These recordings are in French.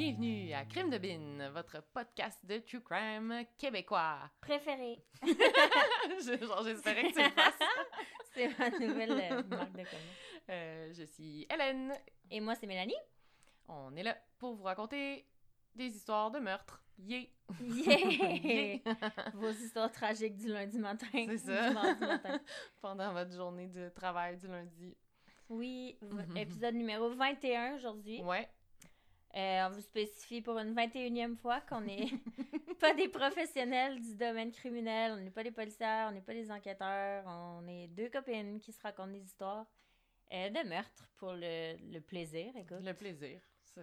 bienvenue à Crime de Bine, votre podcast de true crime québécois préféré. J'espérais que tu le fasses. C'est ma nouvelle marque de commun. Je suis Hélène. Et moi, c'est Mélanie. On est là pour vous raconter des histoires de meurtre. Yeah! Yeah! Vos histoires tragiques du lundi matin. C'est ça. Du mardi matin. Pendant votre journée de travail du lundi. Oui, épisode numéro 21 aujourd'hui. Ouais. On vous spécifie pour une 21e fois qu'on n'est pas des professionnels du domaine criminel, on n'est pas des policières, on n'est pas des enquêteurs, on est deux copines qui se racontent des histoires de meurtre pour le plaisir, écoute. Le plaisir, ça.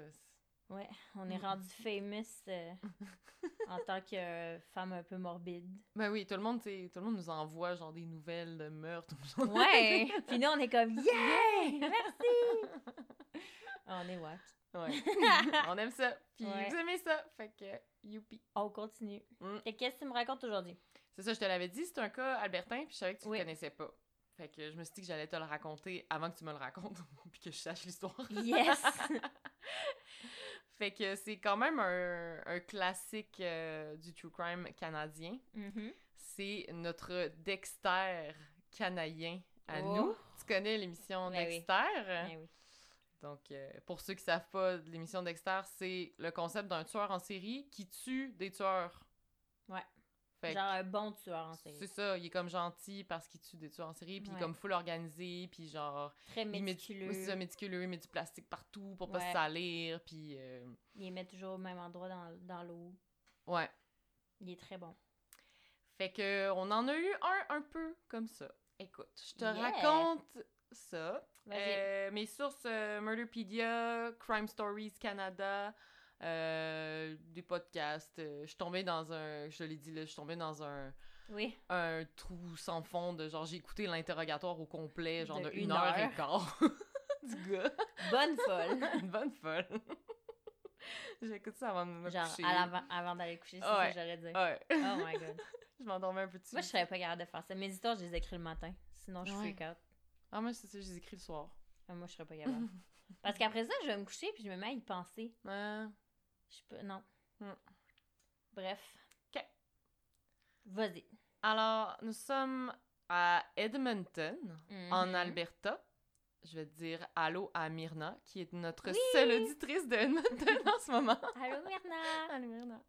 Ouais, on est rendu famous en tant que femme un peu morbide. Ben oui, tout le monde nous envoie genre des nouvelles de meurtres. Ouais, puis nous on est comme « Yeah! Merci! » On est wack. Ouais. On aime ça, puis ouais. Vous aimez ça, fait que youpi. On continue. Et qu'est-ce que tu me racontes aujourd'hui? C'est ça, je te l'avais dit, c'est un cas albertain, puis je savais que tu le connaissais pas. Fait que je me suis dit que j'allais te le raconter avant que tu me le racontes, puis que je sache l'histoire. Yes! Fait que c'est quand même un classique du true crime canadien. Mm-hmm. C'est notre Dexter canadien à nous. Tu connais l'émission Dexter? Oui. Oui. Donc, pour ceux qui ne savent pas, l'émission Dexter, c'est le concept d'un tueur en série qui tue des tueurs. Ouais. Fait genre un bon tueur en série. C'est ça, il est comme gentil parce qu'il tue des tueurs en série, puis il est comme full organisé, puis genre... Très méticuleux. C'est ça, méticuleux, il met du plastique partout pour pas se salir, puis... Il les met toujours au même endroit dans l'eau. Ouais. Il est très bon. Fait que on en a eu un peu comme ça. Écoute, je te raconte ça. Mes sources, Murderpedia, Crime Stories Canada, des podcasts. Je suis tombée dans un... Je l'ai dit là, je suis tombée dans un trou sans fond de genre j'ai écouté l'interrogatoire au complet, genre de une heure et quart du gars. Bonne folle. Une bonne folle. J'écoute ça avant de me coucher. Genre avant d'aller coucher, c'est ça que j'aurais dit. Ouais. Oh my god. Je m'endormais un peu dessus. Moi, je serais pas capable de faire ça. Mes histoires, je les écris le matin. Sinon, je freak out. Ah, moi, c'est ça, je les écris le soir. Ah, moi, je serais pas capable. Parce qu'après ça, je vais me coucher puis je me mets à y penser. Je peux... Non. Bref. OK. Vas-y. Alors, nous sommes à Edmonton, en Alberta. Je vais te dire allô à Myrna, qui est notre seule auditrice d'Edmonton en ce moment. Allô, Myrna! Allô, Myrna!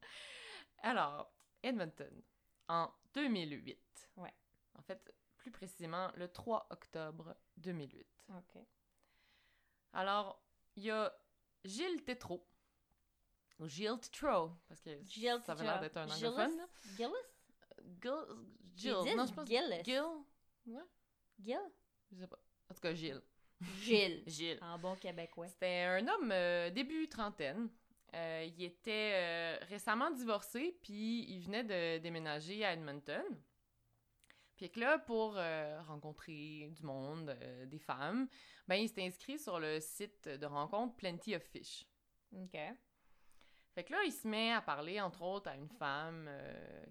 Alors, Edmonton, en 2008. Ouais. En fait... Plus précisément, le 3 octobre 2008. OK. Alors, il y a Gilles Tétrault. Ou Gilles Tétrault, parce que Gilles ça avait l'air d'être un anglophone. Gilles. Non, je pense Gilles. Ouais. Gilles? Je sais pas. En tout cas, Gilles. En bon québécois. C'était un homme début trentaine. Il était récemment divorcé, puis il venait de déménager à Edmonton. Puis que là, pour rencontrer du monde, des femmes, ben il s'est inscrit sur le site de rencontre Plenty of Fish. OK. Fait que là, il se met à parler, entre autres, à une femme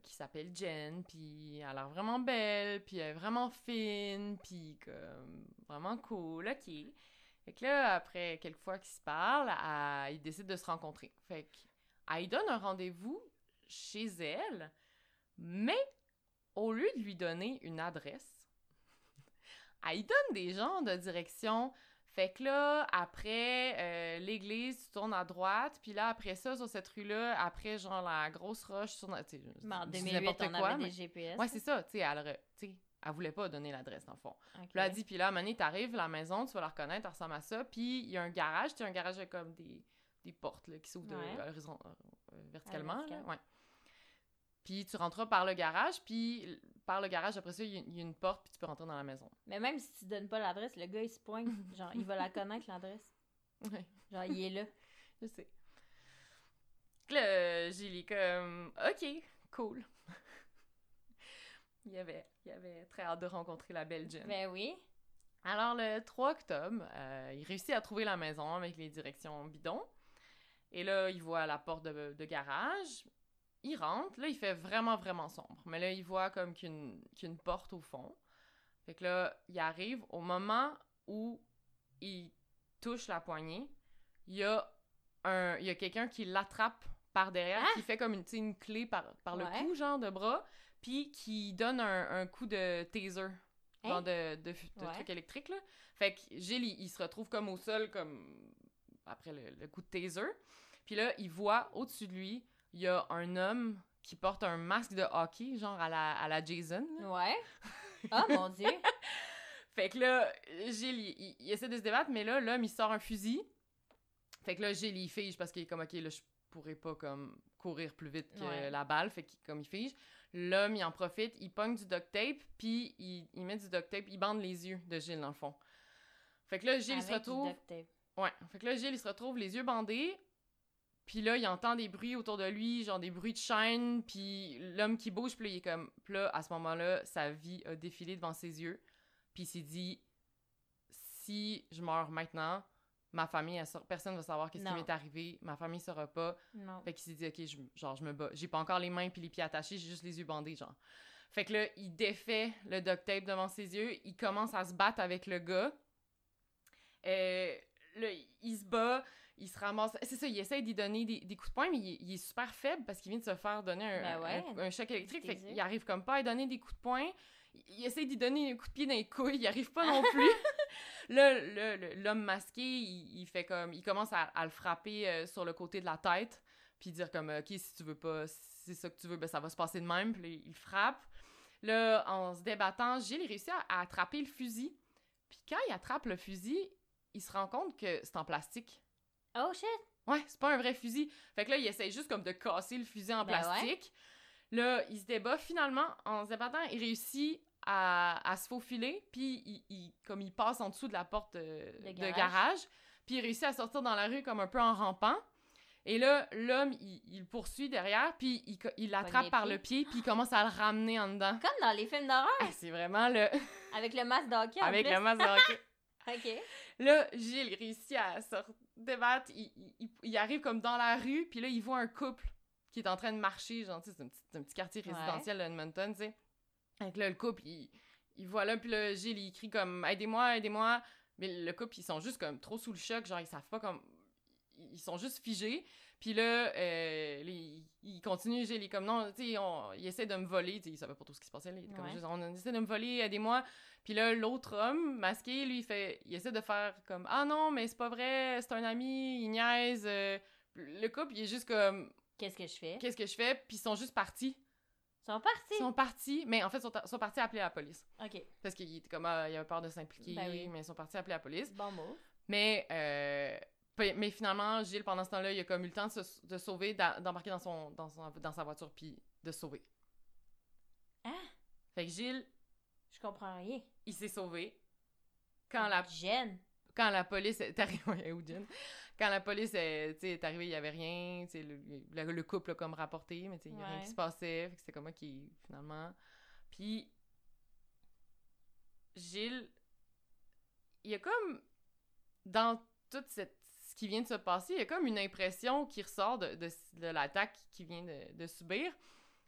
qui s'appelle Jen, puis elle a l'air vraiment belle, puis elle est vraiment fine, puis comme vraiment cool, OK. Fait que là, après quelques fois qu'ils se parlent, ils décident de se rencontrer. Fait qu'elle lui donne un rendez-vous chez elle, mais... Au lieu de lui donner une adresse, elle donne des genres de direction. Fait que là, après l'église, tu tournes à droite, puis là, après ça, sur cette rue-là, après, genre, la grosse roche, tu sais, en 2008, on avait des GPS. Ouais, c'est ça, tu sais, elle voulait pas donner l'adresse, dans le fond. Okay. Puis là, elle dit, puis là, à un moment donné, t'arrives à la maison, tu vas la reconnaître, elle ressemble à ça, puis il y a un garage, tu sais, un garage avec comme des portes, là, qui s'ouvrent verticalement, là, ouais. Puis tu rentres par le garage, puis par le garage, après ça, il y a une porte, puis tu peux rentrer dans la maison. Mais même si tu donnes pas l'adresse, le gars, il se pointe. Genre, il va la connaître, l'adresse. Ouais. Genre, il est là. Je sais. Là, Gilles est comme, OK, cool. il avait très hâte de rencontrer la belle Jen. Ben oui. Alors, le 3 octobre, il réussit à trouver la maison avec les directions bidons. Et là, il voit la porte de garage. Il rentre, là, il fait vraiment, vraiment sombre. Mais là, il voit comme qu'une porte au fond. Fait que là, il arrive au moment où il touche la poignée, il y a il y a quelqu'un qui l'attrape par derrière, qui fait comme une clé par le cou, genre de bras, puis qui donne un coup de taser, genre de truc électrique, là. Fait que Gilles, il se retrouve comme au sol, comme après le coup de taser. Puis là, il voit au-dessus de lui, il y a un homme qui porte un masque de hockey, genre à la Jason. Là. Ouais. Ah, oh, mon Dieu! Fait que là, Gilles, il essaie de se débattre, mais là, l'homme, il sort un fusil. Fait que là, Gilles, il fige parce qu'il est comme, OK, là, je pourrais pas comme courir plus vite que la balle. Fait qu'il comme, il fige. L'homme, il en profite, il pogne du duct tape, puis il met du duct tape, il bande les yeux de Gilles, dans le fond. Fait que là, Gilles, il se retrouve... Avec du duct tape. Ouais. Fait que là, Gilles, il se retrouve les yeux bandés. Puis là, il entend des bruits autour de lui, genre des bruits de chaîne, puis l'homme qui bouge, puis là, il est comme... Puis là, à ce moment-là, sa vie a défilé devant ses yeux, puis il s'est dit, si je meurs maintenant, ma famille, personne ne va savoir qu'est-ce qui m'est arrivé, ma famille ne saura pas. Non. Fait qu'il s'est dit, OK, je me bats. J'ai pas encore les mains puis les pieds attachés, j'ai juste les yeux bandés, genre. Fait que là, il défait le duct tape devant ses yeux, il commence à se battre avec le gars. Là, il se bat... Il se ramasse... C'est ça, il essaie d'y donner des coups de poing, mais il est super faible parce qu'il vient de se faire donner un choc électrique. Fait qu'il arrive comme pas à donner des coups de poing. Il essaie d'y donner un coup de pied dans les couilles. Il arrive pas non plus. Là, l'homme masqué, il commence à le frapper sur le côté de la tête puis dire comme « OK, si tu veux pas, si c'est ça que tu veux, ben ça va se passer de même. » Puis là, il frappe. Là, en se débattant, Gilles réussit à attraper le fusil. Puis quand il attrape le fusil, il se rend compte que c'est en plastique. Oh shit! Ouais, c'est pas un vrai fusil. Fait que là, il essaie juste comme de casser le fusil en plastique. Ouais. Là, il se débat. Finalement, en se débattant, il réussit à se faufiler. Puis, comme il passe en dessous de la porte de garage. Puis, il réussit à sortir dans la rue comme un peu en rampant. Et là, l'homme, il poursuit derrière. Puis, il l'attrape par le pied. Puis, il commence à le ramener en dedans. Comme dans les films d'horreur. Ah, c'est vraiment le... Avec le masque d'hockey. Avec le masque d'hockey. OK. Là, Gilles réussit à sortir. Débattre, il arrive comme dans la rue, puis là, il voit un couple qui est en train de marcher, genre, tu sais, c'est un petit quartier résidentiel à Edmonton, tu sais. Donc là, le couple, il voit là, puis là, Gilles, il crie comme « Aidez-moi, aidez-moi », mais le couple, ils sont juste comme trop sous le choc, genre, ils savent pas comme... Ils sont juste figés, puis là, il continue, Gilles, il est comme « Non, tu sais, il essaie de me voler », tu sais, il savait pas trop ce qui se passait, là, il était comme juste « On essaie de me voler, aidez-moi », puis là, l'autre homme masqué, lui, il essaie de faire comme « Ah non, mais c'est pas vrai, c'est un ami, il niaise. » Le couple, il est juste comme « Qu'est-ce que je fais? » Qu'est-ce que je fais? Puis ils sont juste partis. Mais en fait, ils sont partis appeler la police. OK. Parce qu'il était comme « Il avait peur de s'impliquer, mais ils sont partis appeler la police. » Bon mot. Mais finalement, Gilles, pendant ce temps-là, il a comme eu le temps de sauver, d'embarquer dans sa voiture, puis de se sauver. Ah! Fait que Gilles... Je comprends rien. Il s'est sauvé. Quand la police est arrivée... Quand la police est arrivée, il n'y avait rien. Le couple a comme rapporté, mais il n'y a rien qui se passait. Fait que c'était comme moi qui, finalement... Puis, Gilles, il y a comme... Dans tout ce qui vient de se passer, il y a comme une impression qui ressort de l'attaque qu'il vient de subir.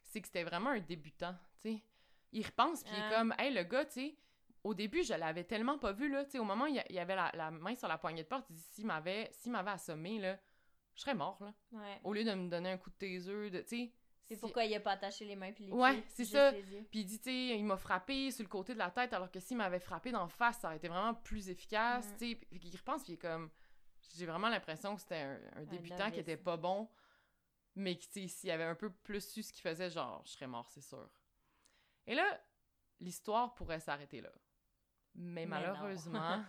C'est que c'était vraiment un débutant, tu sais. Il repense, puis il est comme « Hey, le gars, tu sais, au début, je l'avais tellement pas vu, là. Tu sais, au moment où il avait la main sur la poignée de porte, il dit « S'il m'avait assommé, là, je serais mort, là. Ouais. » Au lieu de me donner un coup de taser, tu sais... C'est pourquoi il a pas attaché les mains puis les pieds. Ouais, c'est ça. Puis il dit, tu sais, il m'a frappé sur le côté de la tête, alors que s'il m'avait frappé d'en face, ça aurait été vraiment plus efficace, tu sais. Puis il repense, puis il est comme... J'ai vraiment l'impression que c'était un débutant qui était pas bon, mais qui, tu sais, s'il avait un peu plus su ce qu'il faisait, genre, je serais mort, c'est sûr. Et là, l'histoire pourrait s'arrêter là. Mais malheureusement,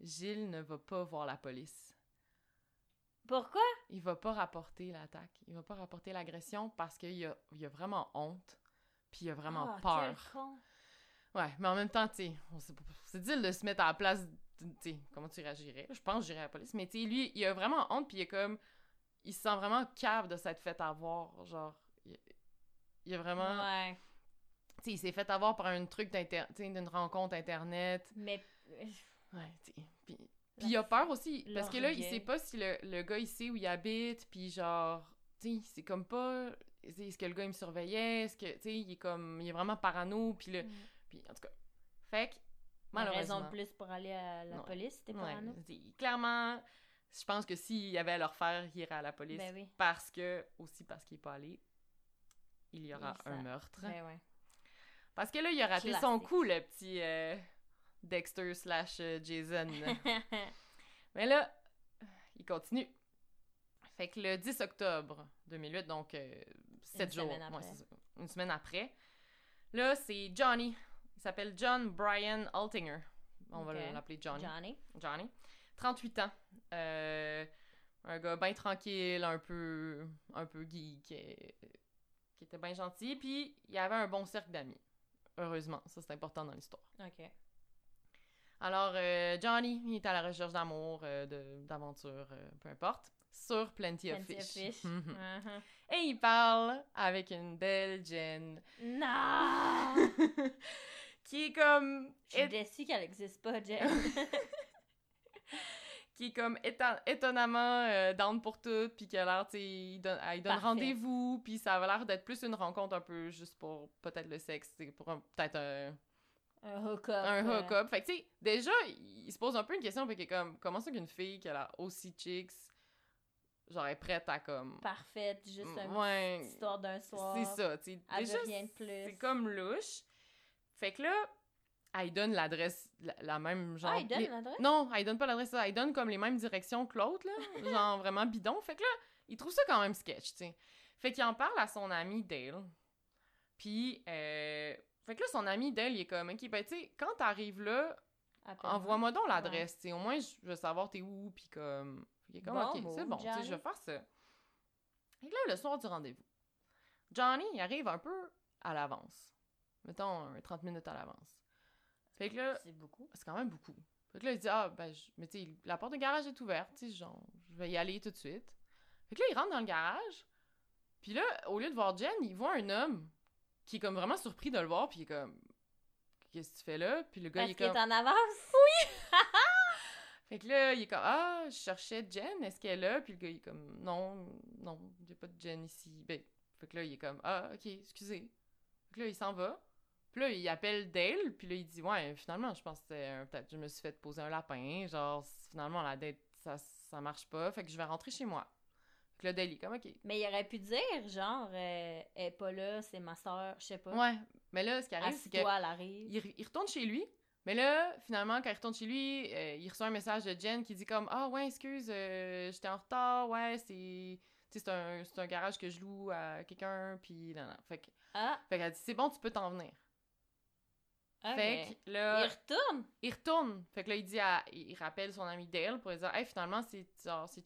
Gilles ne va pas voir la police. Pourquoi? Il va pas rapporter l'attaque. Il va pas rapporter l'agression parce qu'il a vraiment honte, puis il a vraiment peur. Quel con. Ouais, mais en même temps, tu sais, c'est difficile de se mettre à la place, tu sais, comment tu réagirais? Je pense que j'irais à la police, mais tu sais, lui, il a vraiment honte, puis il est comme... Il se sent vraiment cave de s'être fait avoir, genre... Il a vraiment... Ouais. T'sais, il s'est fait avoir par un truc d'une rencontre internet. Mais... Ouais, t'sais. Puis il a peur aussi, parce que là, il sait pas si le gars, il sait où il habite, puis genre, t'sais, c'est comme pas... Est-ce que le gars, il me surveillait? Est-ce que, t'sais, il est comme... Il est vraiment parano, puis en tout cas... Fait que, malheureusement... Une raison de plus pour aller à la police, si t'es parano? Clairement, Je pense que s'il y avait à le refaire, il irait à la police. Ben oui. Parce que, aussi parce qu'il n'est pas allé, il y aura un meurtre. Ben ouais. Parce que là, il a raté son coup, le petit Dexter / Jason. Mais là, il continue. Fait que le 10 octobre 2008, donc 7 jours. Une semaine après. Là, c'est Johnny. Il s'appelle John Brian Altinger. On va l'appeler Johnny. 38 ans. Un gars bien tranquille, un peu geek, qui était bien gentil. Puis, il avait un bon cercle d'amis. Heureusement, ça c'est important dans l'histoire. OK. Alors, Johnny, il est à la recherche d'amour, d'aventure, peu importe, sur Plenty of Fish. Mm-hmm. Et il parle avec une belle Jen. Non! Qui est comme... Je suis déçue qu'elle n'existe pas, Jen. Qui est comme étonnamment down pour tout, puis qu'elle a l'air, tu sais, elle donne rendez-vous, puis ça a l'air d'être plus une rencontre un peu juste pour peut-être le sexe, pour peut-être un hook-up. Fait que, tu sais, déjà, il se pose un peu une question, puis que comme, comment ça qu'une fille qui a l'air aussi chicks, genre, est prête à comme... Parfaite, juste une histoire d'un soir. C'est ça, tu sais. Elle veut rien de plus. C'est comme louche. Fait que là... Elle donne l'adresse, la même genre... Ah, elle donne l'adresse? Non, elle donne pas l'adresse, elle donne comme les mêmes directions que l'autre, là, genre vraiment bidon. Fait que là, il trouve ça quand même sketch, tu sais. Fait qu'il en parle à son ami Dale. Puis, fait que là, son ami Dale, il est comme, OK, ben tu sais, quand t'arrives là, envoie-moi donc l'adresse, tu sais, au moins, je veux savoir t'es où, puis comme... Il est comme, bon, OK, c'est bon, tu sais, je vais faire ça. Et là, le soir du rendez-vous, Johnny, il arrive un peu à l'avance. Mettons, 30 minutes à l'avance. Fait que là, c'est quand même beaucoup. Fait que là, il dit, mais tu sais, la porte de garage est ouverte, tu sais, genre, je vais y aller tout de suite. Fait que là, il rentre dans le garage, puis là, au lieu de voir Jen, il voit un homme qui est comme vraiment surpris de le voir, puis il est comme, qu'est-ce que tu fais là? Puis le gars, il est comme... Est en avance? Oui! Fait que là, il est comme, je cherchais Jen, est-ce qu'elle est là? Puis le gars, il est comme, non, j'ai pas de Jen ici. Ben, fait que là, il est comme, ok, excusez. Fait que là, il s'en va. Puis là, il appelle Dale, puis là, il dit « Ouais, finalement, je pense que peut-être je me suis fait poser un lapin. Genre, finalement, la date, ça marche pas. Fait que je vais rentrer chez moi. » Fait que là, Dale, il est comme « OK. » Mais il aurait pu dire, genre, « Elle est pas là, c'est ma soeur, je sais pas. » Ouais, mais là, ce qui arrive, c'est qu'il retourne chez lui. Mais là, finalement, quand il retourne chez lui, il reçoit un message de Jen qui dit comme « Ah, ouais, excuse, j'étais en retard. Ouais, c'est... » c'est un garage que je loue à quelqu'un, puis... Non. Fait qu'elle dit « C'est bon, tu peux t'en venir. » Fait que là, il retourne. Fait que là, il dit il rappelle son ami Dale pour lui dire « Hey, finalement, c'est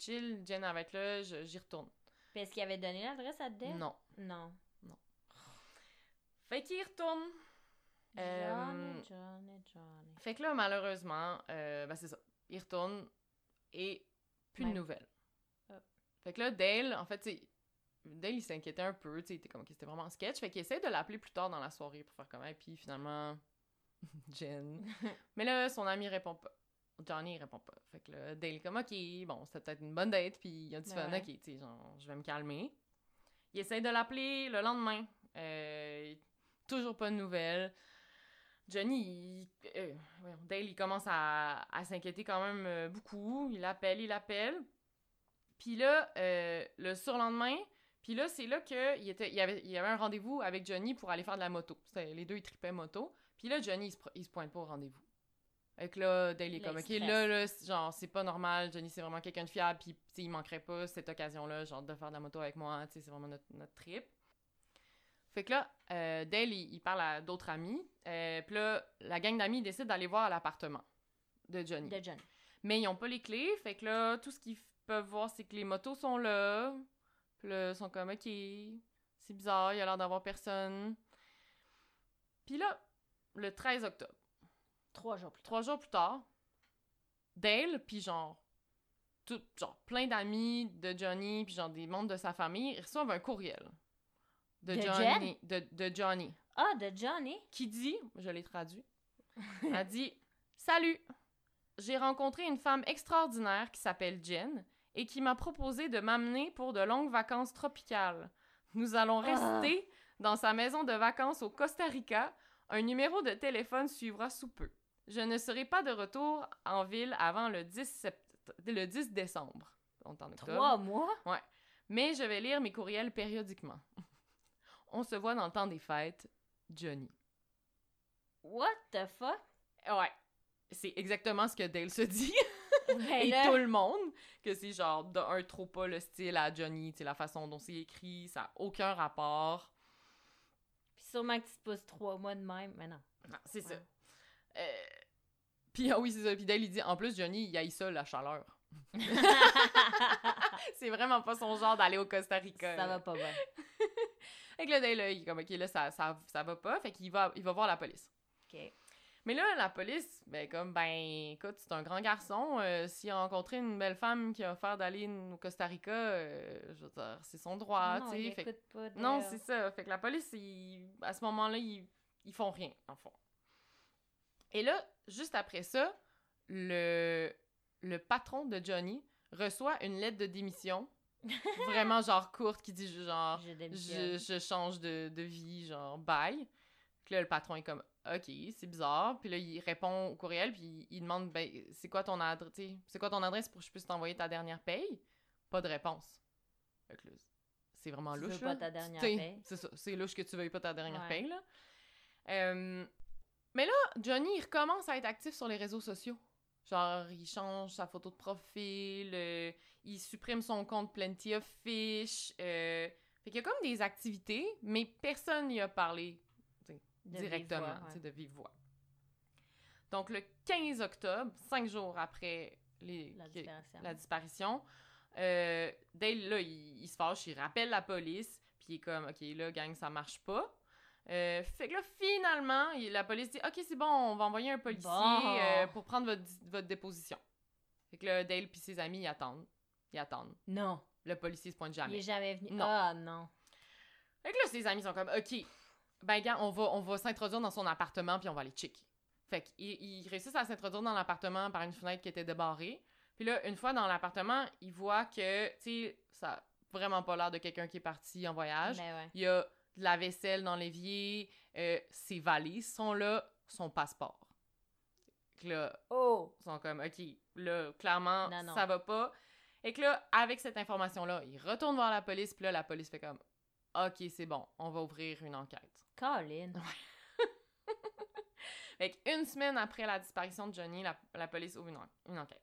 chill, Jen avec là, j'y retourne. » Puis est-ce qu'il avait donné l'adresse à Dale? Non. Fait qu'il retourne. Johnny. Fait que là, malheureusement, c'est ça. Il retourne et plus de nouvelles. Oh. Fait que là, Dale, en fait, Dale, il s'inquiétait un peu, tu sais, il était comme qu'il était vraiment en sketch. Fait qu'il essaie de l'appeler plus tard dans la soirée pour faire comme « Puis finalement... » Jen. Mais là, son ami répond pas. Johnny, il répond pas. Fait que là, Dale est comme « OK, bon, c'était peut-être une bonne date, puis il y a du fun, OK, tu sais, genre, je vais me calmer. » Il essaie de l'appeler le lendemain. Toujours pas de nouvelles. Johnny, Dale, il commence à s'inquiéter quand même beaucoup. Il appelle. Puis là, le surlendemain, puis là, c'est là qu'il y avait un rendez-vous avec Johnny pour aller faire de la moto. Les deux, ils tripaient moto. Puis là, Johnny, il se pointe pas au rendez-vous. Fait que là, Dale est comme, OK, là, genre, c'est pas normal. Johnny, c'est vraiment quelqu'un de fiable. Puis, tu sais, il manquerait pas cette occasion-là, genre, de faire de la moto avec moi. Tu sais, c'est vraiment notre trip. Fait que là, Dale, il parle à d'autres amis. Puis là, la gang d'amis décide d'aller voir à l'appartement de Johnny. Mais ils ont pas les clés. Fait que là, tout ce qu'ils peuvent voir, c'est que les motos sont là. Puis là, ils sont comme, OK, c'est bizarre, il a l'air d'avoir personne. Puis là, le 13 octobre. 3 jours plus tard, Dale, puis genre plein d'amis de Johnny, puis genre des membres de sa famille, ils reçoivent un courriel de Johnny. Ah, de Johnny? Qui dit, je l'ai traduit, elle dit « Salut, j'ai rencontré une femme extraordinaire qui s'appelle Jen et qui m'a proposé de m'amener pour de longues vacances tropicales. Nous allons rester dans sa maison de vacances au Costa Rica. Un numéro de téléphone suivra sous peu. Je ne serai pas de retour en ville avant le 10 le 10 décembre. On est en octobre. 3 mois? Ouais. Mais je vais lire mes courriels périodiquement. On se voit dans le temps des fêtes, Johnny. What the fuck? Ouais. C'est exactement ce que Dale se dit. Et tout le monde. Que c'est genre, d'un, trop pas le style à Johnny. Tu sais, la façon dont c'est écrit, ça n'a aucun rapport. Puis sûrement que tu te pousses 3 mois de même. Mais non. Non, c'est ça. Puis, ah oui, c'est ça. Puis Dale, il dit, en plus, Johnny, il haït ça, la chaleur. C'est vraiment pas son genre d'aller au Costa Rica. Ça va pas bien. Fait que là, Dale, il est comme, OK, là, ça va pas. Fait qu'il va voir la police. OK. Mais là, la police, écoute, c'est un grand garçon. S'il a rencontré une belle femme qui a offert d'aller au Costa Rica, je veux dire, c'est son droit, tu sais. Non, t'sais, pas de... Non, c'est ça. Fait que la police, à ce moment-là, ils font rien, en fond. Et là, juste après ça, le patron de Johnny reçoit une lettre de démission, vraiment genre courte, qui dit genre « je change de vie, genre bye ». Puis là, le patron est comme « OK, c'est bizarre ». Puis là, il répond au courriel, puis il demande « Ben, c'est quoi ton adresse, pour que je puisse t'envoyer ta dernière paye ?» Pas de réponse. Fait que là, c'est vraiment louche. Tu veux pas ta dernière paye. C'est ça, c'est louche que tu veuilles pas ta dernière paye, là. Mais là, Johnny, il recommence à être actif sur les réseaux sociaux. Genre, il change sa photo de profil, il supprime son compte Plenty of Fish. Fait qu'il y a comme des activités, mais personne n'y a parlé directement, de vive voix. Donc, le 15 octobre, 5 jours après la disparition, Dale, là, il se fâche, il rappelle la police, puis il est comme « OK, là, gang, ça marche pas ». Fait que là, finalement, la police dit « OK, c'est bon, on va envoyer un policier pour prendre votre déposition. » Fait que là, Dale pis ses amis, ils attendent. Non. Le policier se pointe jamais. Il est jamais venu. Non. Ah, non. Fait que là, ses amis sont comme « OK, gars, on va s'introduire dans son appartement puis on va aller checker. » Fait qu'ils réussissent à s'introduire dans l'appartement par une fenêtre qui était débarrée. Puis là, une fois dans l'appartement, ils voient que, tu sais, ça a vraiment pas l'air de quelqu'un qui est parti en voyage. Mais ouais. Il y a de la vaisselle dans l'évier, ses valises sont là, son passeport. Donc là, ils sont comme, OK, là, clairement, non. Ça va pas. Et que là, avec cette information-là, ils retournent voir la police, puis là, la police fait comme, OK, c'est bon, on va ouvrir une enquête. Colin! Ouais. Fait qu'une semaine après la disparition de Johnny, la police ouvre une enquête.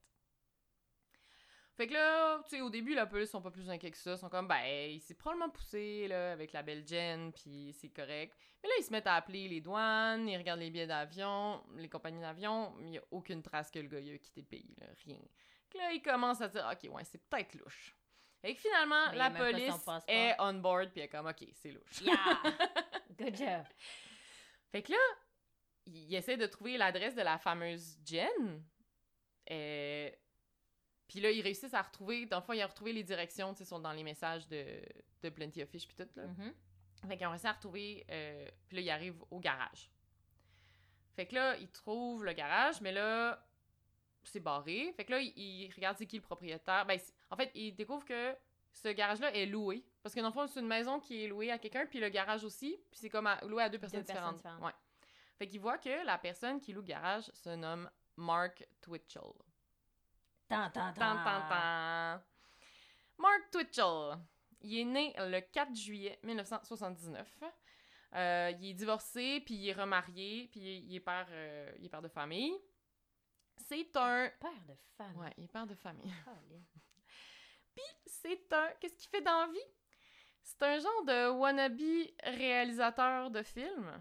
Fait que là, tu sais, au début, la police sont pas plus inquiets que ça. Ils sont comme, il s'est probablement poussé, là, avec la belle Jen, pis c'est correct. Mais là, ils se mettent à appeler les douanes, ils regardent les billets d'avion, les compagnies d'avion, mais il y a aucune trace que le gars, il a quitté le pays, là, rien. Fait que là, ils commencent à dire, OK, ouais, c'est peut-être louche. Fait que finalement, la police est on board, pis elle est comme, OK, c'est louche. Yeah! Good job! Fait que là, ils essaient de trouver l'adresse de la fameuse Jen. Puis là, ils réussissent à retrouver... Dans le fond, ils ont retrouvé les directions, tu sais, sont dans les messages de Plenty of Fish, puis tout, là. Mm-hmm. Fait qu'ils ont réussi à retrouver... puis là, ils arrivent au garage. Fait que là, ils trouvent le garage, mais là, c'est barré. Fait que là, ils regardent c'est qui le propriétaire. En fait, ils découvrent que ce garage-là est loué. Parce que dans le fond, c'est une maison qui est louée à quelqu'un, puis le garage aussi, puis c'est comme loué à deux personnes différentes. Ouais. Fait qu'ils voient que la personne qui loue le garage se nomme Mark Twitchell. Mark Twitchell. Il est né le 4 juillet 1979. Il est divorcé, puis il est remarié, puis il est père de famille. C'est un... Père de famille? Ouais, il est père de famille. Puis c'est un... Qu'est-ce qu'il fait dans la vie? C'est un genre de wannabe réalisateur de films.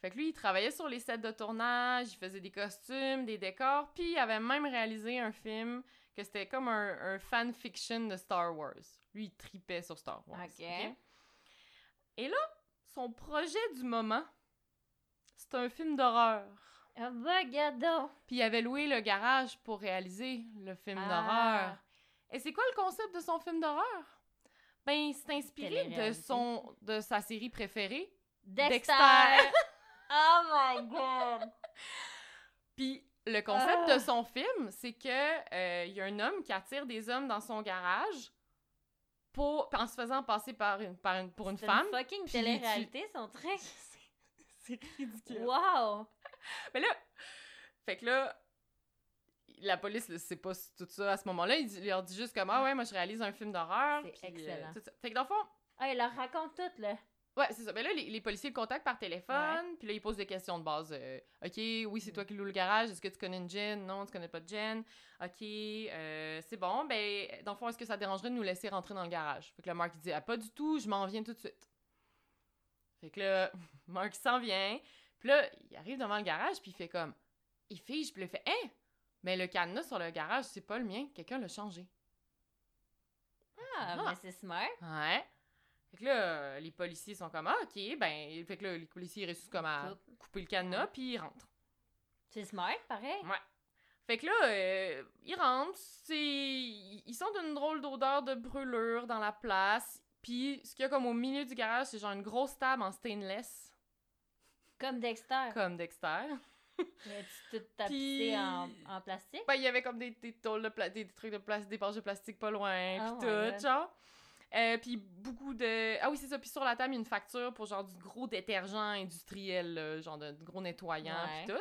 Fait que lui, il travaillait sur les sets de tournage, il faisait des costumes, des décors, puis il avait même réalisé un film que c'était comme un fan-fiction de Star Wars. Lui, il tripait sur Star Wars. OK. Et là, son projet du moment, c'est un film d'horreur. Ah bah, gadon! Puis il avait loué le garage pour réaliser le film d'horreur. Et c'est quoi le concept de son film d'horreur? Ben, c'est inspiré de sa série préférée, Dexter. Oh my God! Puis le concept de son film, c'est que y a un homme qui attire des hommes dans son garage en se faisant passer pour une femme. C'est une fucking télé-réalité, son truc! C'est ridicule! Wow! Mais là, fait que là, la police ne sait pas tout ça à ce moment-là. Il leur dit juste comme « Ah ouais, moi je réalise un film d'horreur. » C'est excellent. Tout ça. Fait que dans le fond... Ah, il leur raconte tout, là. Ouais, c'est ça. Mais là, les policiers le contactent par téléphone, puis là, ils posent des questions de base. OK, oui, c'est toi qui loue le garage. Est-ce que tu connais une Jen? Non, tu connais pas de Jen. OK, c'est bon. Ben, dans le fond, est-ce que ça te dérangerait de nous laisser rentrer dans le garage? Fait que là, Mark, il dit « Ah, pas du tout, je m'en viens tout de suite. » Fait que là, Mark, il s'en vient. Puis là, il arrive devant le garage, puis il fait comme... Il fige, puis il fait « Hein? Mais le cadenas sur le garage, c'est pas le mien. Quelqu'un l'a changé. » Ah, mais c'est smart. Ouais. Fait que là, les policiers sont comme « Ah, OK, ben... » Fait que là, les policiers réussissent comme à couper le cadenas, puis ils rentrent. C'est smart, pareil. Ouais. Fait que là, ils rentrent, ils sentent une drôle d'odeur de brûlure dans la place, puis ce qu'il y a comme au milieu du garage, c'est genre une grosse table en stainless. Comme Dexter. Comme Dexter. Tu tout tapissé en plastique? Ben, il y avait comme des tôles de plastique, des trucs de plastique, des poches de plastique pas loin, pis tout, genre. Pis beaucoup de... Ah oui, c'est ça. Pis sur la table, il y a une facture pour genre du gros détergent industriel, là, genre de gros nettoyant, pis tout.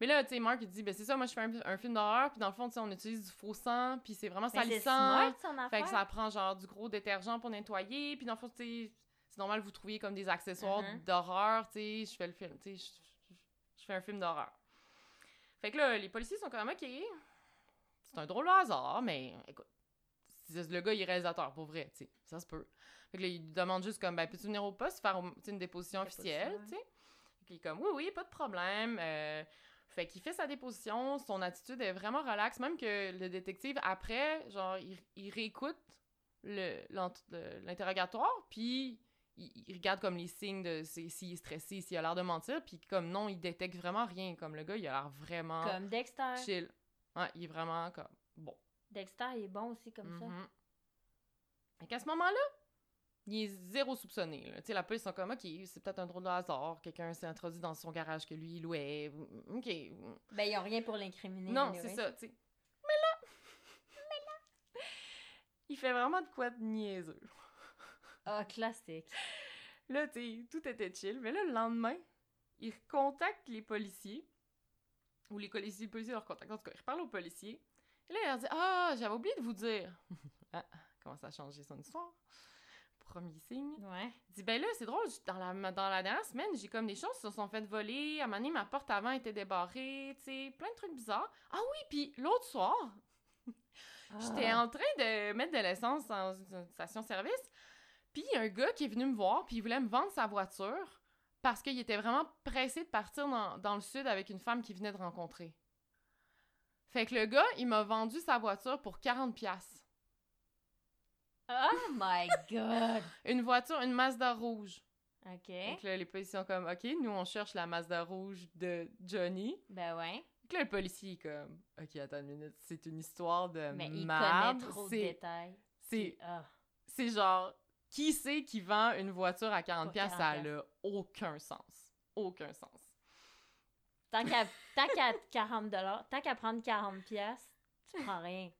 Mais là, tu sais, Mark, il dit, ben c'est ça, moi, je fais un film d'horreur, pis dans le fond, tu sais, on utilise du faux sang, pis c'est vraiment salissant. Fait que ça prend genre du gros détergent pour nettoyer, pis dans le fond, tu sais, c'est normal que vous trouviez comme des accessoires d'horreur, tu sais, je fais le film, tu sais, je fais un film d'horreur. Fait que là, les policiers sont quand même OK. C'est un drôle de hasard, mais écoute, le gars, il est réalisateur, pour vrai, tu sais, ça se peut. Fait que là, il demande juste comme, ben, peux-tu venir au poste faire une déposition officielle, tu sais? Puis il est comme, oui, pas de problème. Fait qu'il fait sa déposition, son attitude est vraiment relaxe, même que le détective, après, genre, il réécoute l'interrogatoire, puis... Il regarde comme les signes de s'il est stressé, s'il a l'air de mentir, puis comme non, il détecte vraiment rien. Comme le gars, il a l'air vraiment... Comme Dexter. Chill. Ouais, il est vraiment comme bon. Dexter, il est bon aussi comme ça. Fait qu'à ce moment-là, il est zéro soupçonné. Tu sais, la police sont comme, OK, c'est peut-être un drôle de hasard, quelqu'un s'est introduit dans son garage que lui, il louait. OK. Ben, ils ont rien pour l'incriminer. Non, c'est ça, tu sais. Mais là! Il fait vraiment de quoi de niaiseux. Ah, classique. Là, tu sais, tout était chill. Mais là, le lendemain, ils contactent les policiers. Ou les policiers leur contactent. En tout cas, ils reparlent aux policiers. Et là, ils leur disent « Ah, j'avais oublié de vous dire. » Ah, comment ça a changé son histoire? Premier signe. Ouais. Il dit « Ben là, c'est drôle, dans la dernière semaine, j'ai comme des choses qui se sont faites voler. À un moment donné, ma porte avant était débarrée. » Tu sais, plein de trucs bizarres. « Ah oui, puis l'autre soir, j'étais en train de mettre de l'essence dans une station-service. » Puis il y a un gars qui est venu me voir, puis il voulait me vendre sa voiture parce qu'il était vraiment pressé de partir dans le sud avec une femme qu'il venait de rencontrer. Fait que le gars, il m'a vendu sa voiture pour 40$. Oh my God! Une voiture, une Mazda rouge. OK. Donc là, les policiers sont comme, OK, nous, on cherche la Mazda rouge de Johnny. Ben ouais. Donc là, le policier est comme, OK, attends une minute, c'est une histoire de mais marde. Il connaît trop de détails. C'est genre... Qui c'est qui vend une voiture à 40$? Ça n'a aucun sens. Aucun sens. Tant qu'à prendre 40$, tu prends rien.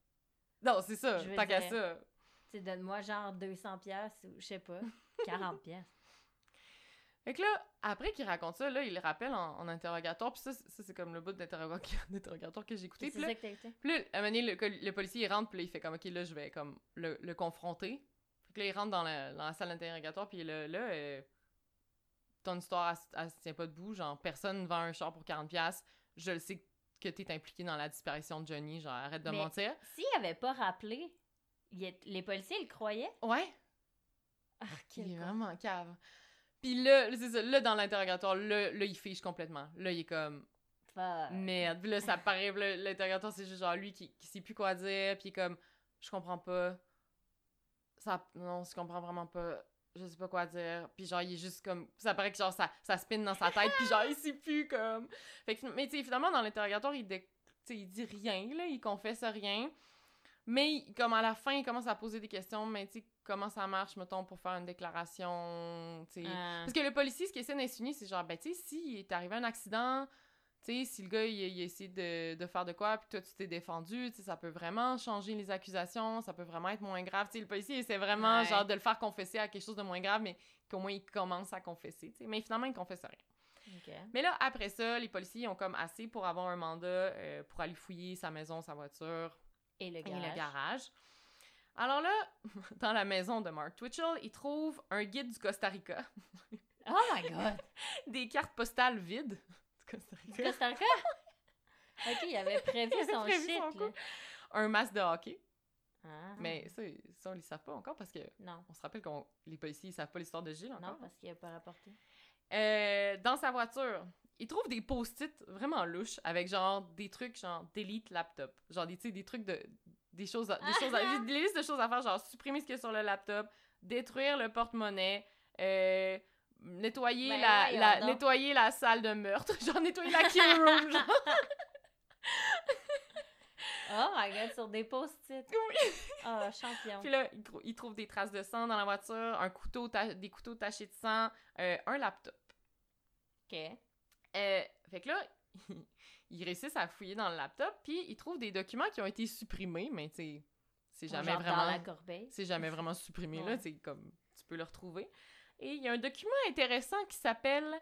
Non, c'est ça. Qu'à ça. Tu sais, donne-moi genre 200$ ou je sais pas, 40$. Fait que là, après qu'il raconte ça, là, il le rappelle en interrogatoire. Puis ça, c'est comme le bout d'interrogatoire que j'ai écouté. Puis là, à un moment donné, le policier, il rentre, puis là, il fait comme, OK, là, je vais comme le confronter. Fait que là, il rentre dans la salle d'interrogatoire, puis là, ton histoire, elle se tient pas debout, genre, personne ne vend un char pour 40$, je le sais que t'es impliqué dans la disparition de Johnny, genre, arrête de mentir. S'il avait pas rappelé, les policiers, ils le croyaient? Ouais. Ah, il est vraiment cave. Puis là, c'est ça, là, dans l'interrogatoire, là, il fige complètement. Là, il est comme... Fuck. Merde. Puis là, ça paraît, l'interrogatoire, c'est juste genre lui qui sait plus quoi dire, puis il est comme, je comprends pas. Ça, non, je comprends vraiment pas, je sais pas quoi dire, puis genre il est juste comme, ça paraît que genre ça spinne dans sa tête, puis genre il sait plus comme, fait que, mais tu sais, finalement dans l'interrogatoire il dit rien, là, il confesse rien, mais comme à la fin il commence à poser des questions, mais tu sais, comment ça marche, mettons, pour faire une déclaration, tu sais, parce que le policier, ce qu'il essaie d'insinuer, c'est genre, ben tu sais, s'il est arrivé un accident, tu sais, si le gars, il a essayé de faire de quoi, puis toi, tu t'es défendu, tu sais, ça peut vraiment changer les accusations, ça peut vraiment être moins grave. Tu sais, le policier, il essaie vraiment, genre, de le faire confesser à quelque chose de moins grave, mais qu'au moins, il commence à confesser, tu sais. Mais finalement, il confesse rien. Okay. Mais là, après ça, les policiers ont comme assez pour avoir un mandat pour aller fouiller sa maison, sa voiture et le garage. Alors là, dans la maison de Mark Twitchell, ils trouvent un guide du Costa Rica. Oh my God! Des cartes postales vides du Costa Rica. Du Costa Rica? OK, il avait prévu son shit. Un masque de hockey. Ah. Mais ça, on ne les savent pas encore parce que... Non. On se rappelle que les policiers ne savent pas l'histoire de Gilles encore. Non, parce qu'il n'a pas rapporté. Dans sa voiture, il trouve des post-it vraiment louches avec genre des trucs genre delete laptop. Genre des trucs de... Des listes de choses à faire, genre supprimer ce qu'il y a sur le laptop, détruire le porte-monnaie, nettoyer la salle de meurtre, genre nettoyer la kill room, genre. Oh my God, sur des post-it. Oui. Oh, champion. Puis là, il trouve des traces de sang dans la voiture, un couteau, des couteaux tachés de sang, un laptop. OK. Fait que là, ils réussissent à fouiller dans le laptop, puis ils trouvent des documents qui ont été supprimés, mais tu sais, c'est jamais vraiment supprimé, ouais. Là, tu sais, comme, tu peux le retrouver. Et il y a un document intéressant qui s'appelle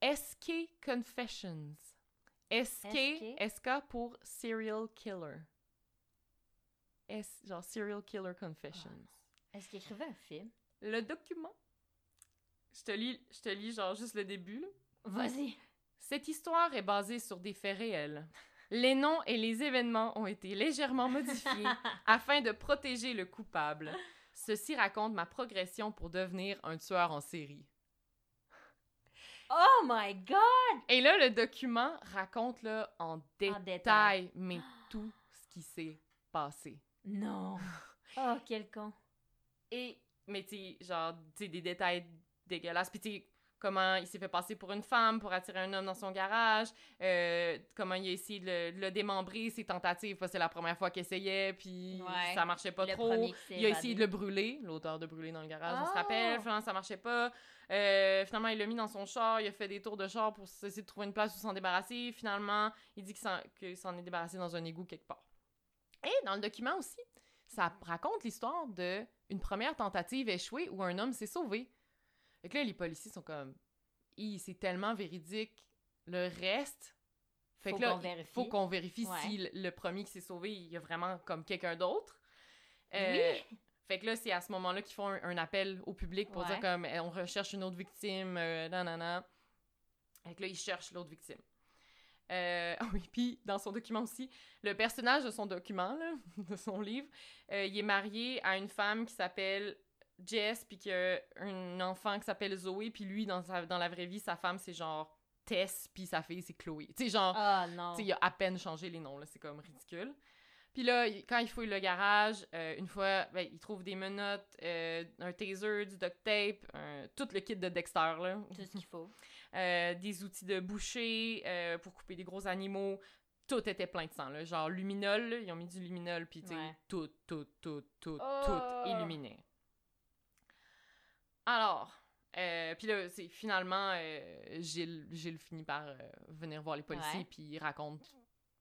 S.K. Confessions. S.K. pour Serial Killer. Genre Serial Killer Confessions. Oh. Est-ce qu'il écrivait un film? Le document. Je te lis genre juste le début, là. Vas-y. Cette histoire est basée sur des faits réels. Les noms et les événements ont été légèrement modifiés afin de protéger le coupable. Ceci raconte ma progression pour devenir un tueur en série. Oh my God! Et là, le document raconte là, en détail, mais tout ce qui s'est passé. Non! Oh, quel con! Mais tu sais, genre, tu sais, des détails dégueulasses, puis tu sais, comment il s'est fait passer pour une femme, pour attirer un homme dans son garage, comment il a essayé de le démembrer, ses tentatives, parce que c'est la première fois qu'il essayait, puis ouais, ça marchait pas trop. Il a essayé de le brûler, l'odeur de brûler dans le garage, on se rappelle, finalement ça marchait pas. Finalement, il l'a mis dans son char, il a fait des tours de char pour essayer de trouver une place où s'en débarrasser. Finalement, il dit qu'il s'en est débarrassé dans un égout quelque part. Et dans le document aussi, ça raconte l'histoire d'une première tentative échouée où un homme s'est sauvé. Fait que là, les policiers sont comme... C'est tellement véridique. Le reste... Faut qu'on vérifie ouais. Si le premier qui s'est sauvé, il y a vraiment comme quelqu'un d'autre. Oui! Fait que là, c'est à ce moment-là qu'ils font un appel au public pour dire comme, on recherche une autre victime, nanana. Fait que là, ils cherchent l'autre victime. Oui, puis dans son document aussi, le personnage de son document, là, de son livre, il est marié à une femme qui s'appelle... Jess, puis qu'il y a un enfant qui s'appelle Zoé, puis lui, dans la vraie vie, sa femme, c'est genre Tess, puis sa fille, c'est Chloé. Tu sais, genre, tu sais, il a à peine changé les noms, là, c'est comme ridicule. Puis là, quand il fouille le garage, une fois, ben, il trouve des menottes, un taser, du duct tape, tout le kit de Dexter, là. Tout ce qu'il faut. Des outils de boucher pour couper des gros animaux. Tout était plein de sang, là. Genre, luminol, là, ils ont mis du luminol, puis tu sais, tout illuminé. Alors, puis là, c'est finalement, Gilles finit par venir voir les policiers, puis il raconte,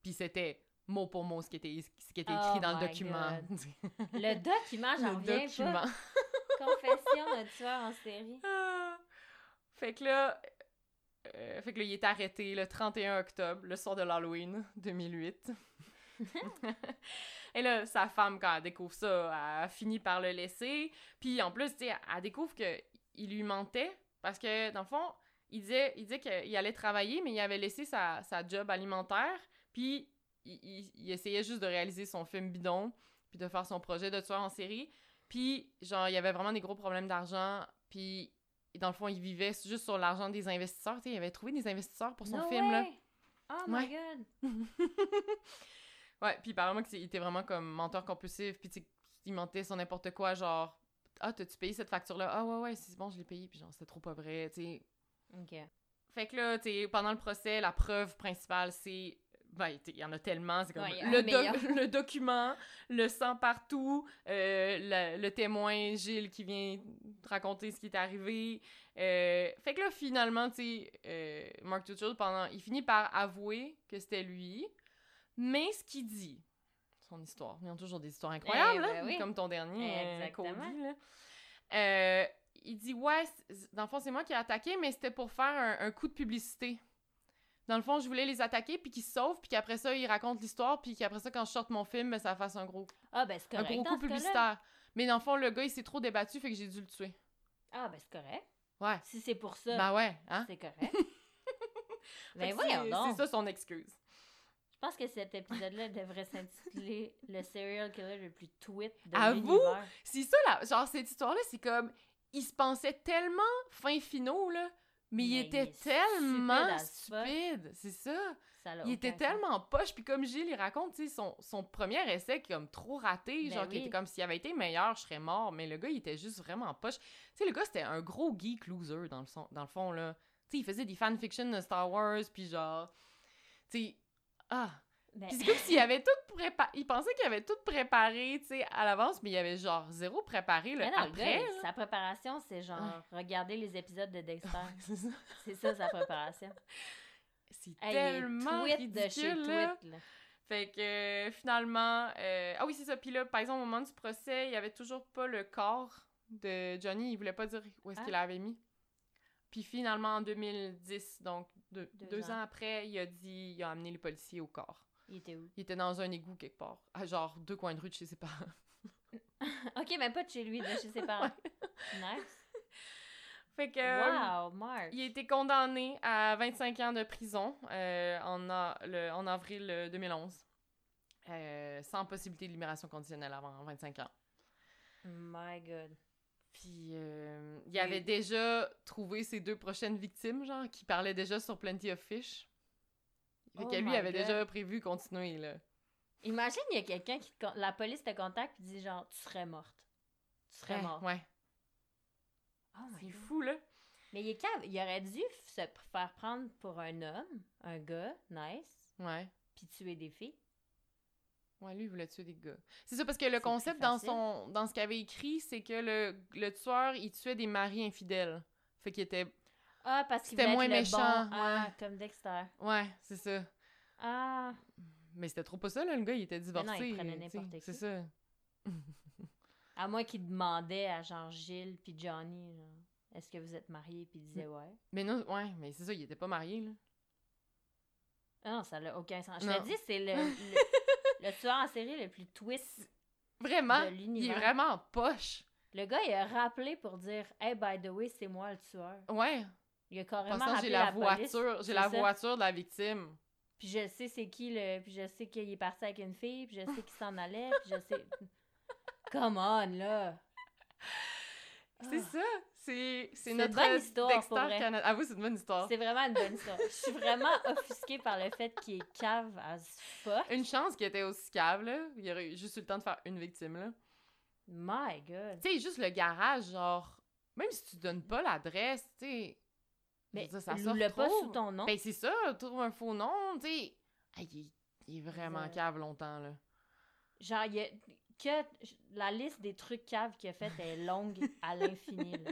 puis c'était mot pour mot ce qui était écrit dans le document. Le document, j'en reviens pas. Confession d'un tueur en série. Fait que là, il est arrêté le 31 octobre, le soir de l'Halloween 2008. Et là, sa femme, quand elle découvre ça, elle finit par le laisser. Puis en plus, tu sais, elle découvre qu'il lui mentait parce que, dans le fond, il disait qu'il allait travailler, mais il avait laissé sa job alimentaire. Puis il essayait juste de réaliser son film bidon, puis de faire son projet de tueur en série. Puis, genre, il avait vraiment des gros problèmes d'argent. Puis, dans le fond, il vivait juste sur l'argent des investisseurs. Tu sais, il avait trouvé des investisseurs pour son film, là. Oh my God! Ouais, pis apparemment qu'il était vraiment comme menteur compulsif, pis tu sais, il mentait sur n'importe quoi, genre « Ah, t'as-tu payé cette facture-là? Ah ouais, c'est bon, je l'ai payé. » Pis genre, c'était trop pas vrai, tu sais. OK. Fait que là, tu sais, pendant le procès, la preuve principale, c'est... Ben, il y en a tellement, c'est comme le document, le sang partout, le témoin Gilles qui vient raconter ce qui est arrivé. Fait que là, finalement, tu sais, Mark Twitchell, il finit par avouer que c'était lui... Mais ce qu'il dit, son histoire, ils ont toujours des histoires incroyables, comme ton dernier, Cody, là. il dit « Ouais, dans le fond, c'est moi qui ai attaqué, mais c'était pour faire un coup de publicité. Dans le fond, je voulais les attaquer, puis qu'ils se sauvent, puis qu'après ça, ils racontent l'histoire, puis qu'après ça, quand je sorte mon film, ben, ça fasse un gros, ah, ben, c'est correct, un gros coup publicitaire. » Mais dans le fond, le gars, il s'est trop débattu, fait que j'ai dû le tuer. Ah, ben c'est correct. Ouais. Si c'est pour ça, ben ouais, hein? C'est correct. Ben voyons donc. C'est ça son excuse. Je pense que cet épisode-là devrait s'intituler « Le serial killer le plus tweet de l'univers ». À vous? C'est ça, là. Genre, cette histoire-là, c'est comme... Il se pensait tellement fin finaux, là, mais il était tellement stupide. C'est ça. Il était tellement poche. Puis comme Gilles, il raconte, tu sais, son premier essai qui est comme trop raté, ben genre oui. Qui était comme s'il avait été meilleur, je serais mort. Mais le gars, il était juste vraiment poche. Tu sais, le gars, c'était un gros geek loser, dans le fond, là. Tu sais, il faisait des fanfictions de Star Wars, puis genre... Tu sais... Ah! Ben... Puis c'est comme s'il avait tout préparé... Il pensait qu'il avait tout préparé, tu sais, à l'avance, mais il avait genre zéro préparé, là, non, après. Le gars, là. Sa préparation, c'est genre regarder les épisodes de Dexter. C'est ça. C'est ça, sa préparation. C'est tellement ridicule, de chez là. Tweet, là. Fait que finalement... Ah oui, c'est ça. Puis là, par exemple, au moment du procès, il n'y avait toujours pas le corps de Johnny. Il voulait pas dire où est-ce qu'il l'avait mis. Puis finalement, en 2010, donc deux ans après, il a amené les policiers au corps. Il était où? Il était dans un égout quelque part, à genre 2 coins de rue de chez ses parents. OK, mais pas de chez lui, de chez ses parents. Nice. Fait que... Wow, Mark! Il a été condamné à 25 ans de prison en avril 2011, sans possibilité de libération conditionnelle avant 25 ans. My God! Puis, il avait déjà trouvé ses 2 prochaines victimes, genre, qui parlaient déjà sur Plenty of Fish. Fait que lui, il avait déjà prévu continuer, là. Imagine, il y a quelqu'un qui... La police te contacte pis dit, genre, « Tu serais morte. Tu serais morte. » Ouais. Oh my God. C'est fou, là. Mais il aurait dû se faire prendre pour un homme, un gars, nice. Ouais. Pis tuer des filles. Ouais, lui, il voulait tuer des gars. C'est ça, parce que le concept dans ce qu'il avait écrit, c'est que le tueur, il tuait des maris infidèles. Fait qu'il était... Ah, parce qu'il voulait être méchant. Bon, ouais. Comme Dexter. Ouais, c'est ça. Ah! Mais c'était trop pas ça, là, le gars, il était divorcé. Mais non, il prenait n'importe qui. C'est ça. À moins qu'il demandait à genre Gilles puis Johnny, genre, est-ce que vous êtes mariés? Puis il disait ouais. Mais non, ouais, mais c'est ça, il était pas marié, là. Ah non, ça n'a aucun sens. Je te dis, c'est le tueur en série le plus twist de l'univers. Il est vraiment poche. Le gars, il a rappelé pour dire « Hey, by the way, c'est moi le tueur. » Ouais. Il a carrément rappelé la police. J'ai la voiture de la victime. Puis je sais c'est qui, puis je sais qu'il est parti avec une fille, puis je sais qu'il s'en allait, puis je sais... Come on, là! C'est ça! C'est notre Dexter Canada. Ah oui, c'est une bonne histoire. C'est vraiment une bonne histoire. Je suis vraiment offusquée par le fait qu'il est cave as fuck. Une chance qu'il était aussi cave, là. Il aurait juste eu le temps de faire une victime, là. My God! Tu sais, juste le garage, genre... Même si tu donnes pas l'adresse, tu sais... Mais ça sort le pas sous ton nom. Ben c'est ça, trouve un faux nom, tu sais. Ah, il est vraiment cave longtemps, là. Genre, il y a... la liste des trucs caves qu'il a fait est longue à l'infini, là.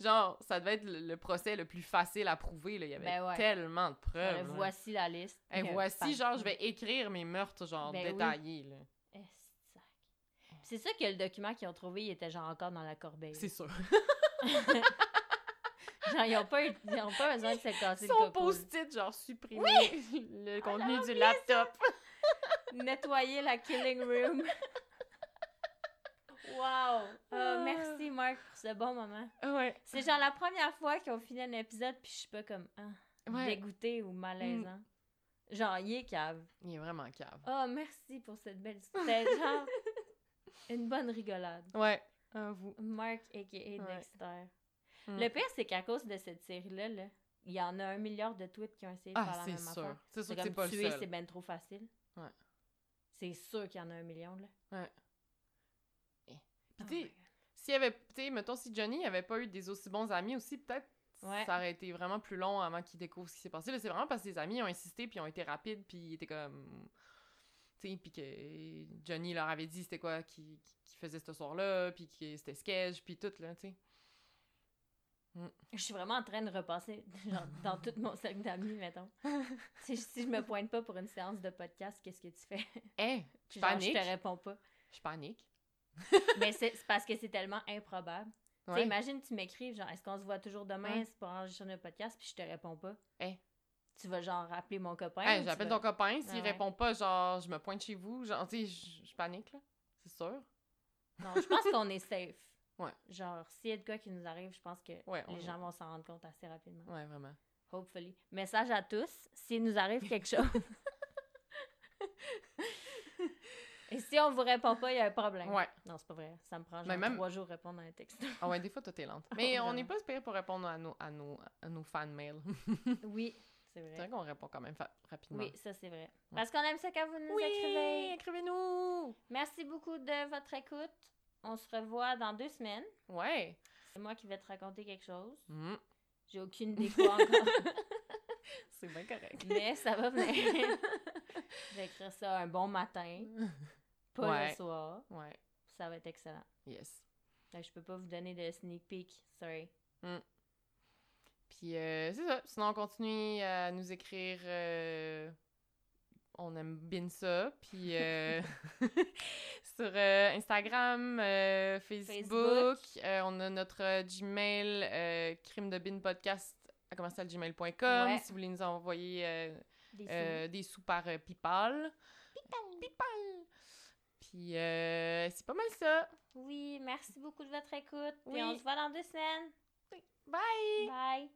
Genre, ça devait être le procès le plus facile à prouver, là. Il y avait tellement de preuves. Alors, voici la liste. Et voici, genre, je vais écrire mes meurtres, genre, détaillés, là. C'est ça que le document qu'ils ont trouvé, il était genre encore dans la corbeille. C'est sûr. Genre, ils n'ont pas besoin de se casser le coco. Son post-it, genre, supprimer le contenu du laptop. Nettoyer la killing room. Wow! Merci, Mark, pour ce bon moment. Ouais. C'est genre la première fois qu'on finit un épisode, puis je suis pas comme dégoûtée ou malaisant. Genre, il est cave. Il est vraiment cave. Oh, merci pour cette belle histoire. Genre... Une bonne rigolade. Ouais, à vous. Mark, a.k.a. Dexter. Ouais. Le pire, c'est qu'à cause de cette série-là, là, il y en a 1 milliard de tweets qui ont essayé de faire la même affaire. C'est sûr que c'est pas tuer, le seul. C'est bien trop facile. Ouais. C'est sûr qu'il y en a 1 million, là. Ouais. Puis mettons, si Johnny avait pas eu des aussi bons amis aussi, peut-être ça aurait été vraiment plus long avant qu'il découvre ce qui s'est passé. Là, c'est vraiment parce que les amis ont insisté, puis ils ont été rapides, puis ils étaient comme... Puis que Johnny leur avait dit c'était quoi qui faisait ce soir-là, puis que c'était sketch, puis tout, là, tu sais. Je suis vraiment en train de repasser, genre, dans tout mon cercle d'amis, mettons. Si je me pointe pas pour une séance de podcast, qu'est-ce que tu fais? Hey, je panique. Je te réponds pas. Je panique. Mais c'est parce que c'est tellement improbable. Ouais. T'sais, imagine, tu m'écrives, genre, est-ce qu'on se voit toujours demain, ouais, c'est pour enregistrer notre podcast, puis je te réponds pas. Hey. Tu vas, genre, appeler mon copain. Hey, j'appelle ton copain, s'il répond pas, genre, je me pointe chez vous, genre, tu sais, je panique, là, c'est sûr. Non, je pense qu'on est safe. Ouais. Genre, s'il y a de quoi qui nous arrive, je pense que les gens vont s'en rendre compte assez rapidement. Ouais, vraiment. Hopefully. Message à tous, s'il nous arrive quelque chose. Et si on vous répond pas, il y a un problème. Ouais. Non, c'est pas vrai. Ça me prend genre 3 jours répondre à un texte. Ah ouais, des fois, toi, t'es lente. Mais on n'est pas super pour répondre à nos fan mails. Oui, c'est vrai. C'est vrai qu'on répond quand même rapidement. Oui, ça, c'est vrai. Ouais. Parce qu'on aime ça quand vous nous écrivez. Oui, écrivez-nous! Merci beaucoup de votre écoute. On se revoit dans 2 semaines. Ouais. C'est moi qui vais te raconter quelque chose. Mm. J'ai aucune idée quoi encore. C'est bien correct. Mais ça va venir. Je vais écrire ça un bon matin. Pas le soir. Ouais. Ça va être excellent. Yes. Donc, je peux pas vous donner de sneak peek. Sorry. Mm. Puis, c'est ça. Sinon, on continue à nous écrire. On aime bien ça. Puis, sur Instagram, Facebook. On a notre Gmail, crimedebinepodcast@gmail.com. Ouais. Si vous voulez nous envoyer des sous par PayPal. PayPal! Puis c'est pas mal ça. Oui, merci beaucoup de votre écoute. Oui. Et on se voit dans 2 semaines. Oui. Bye! Bye!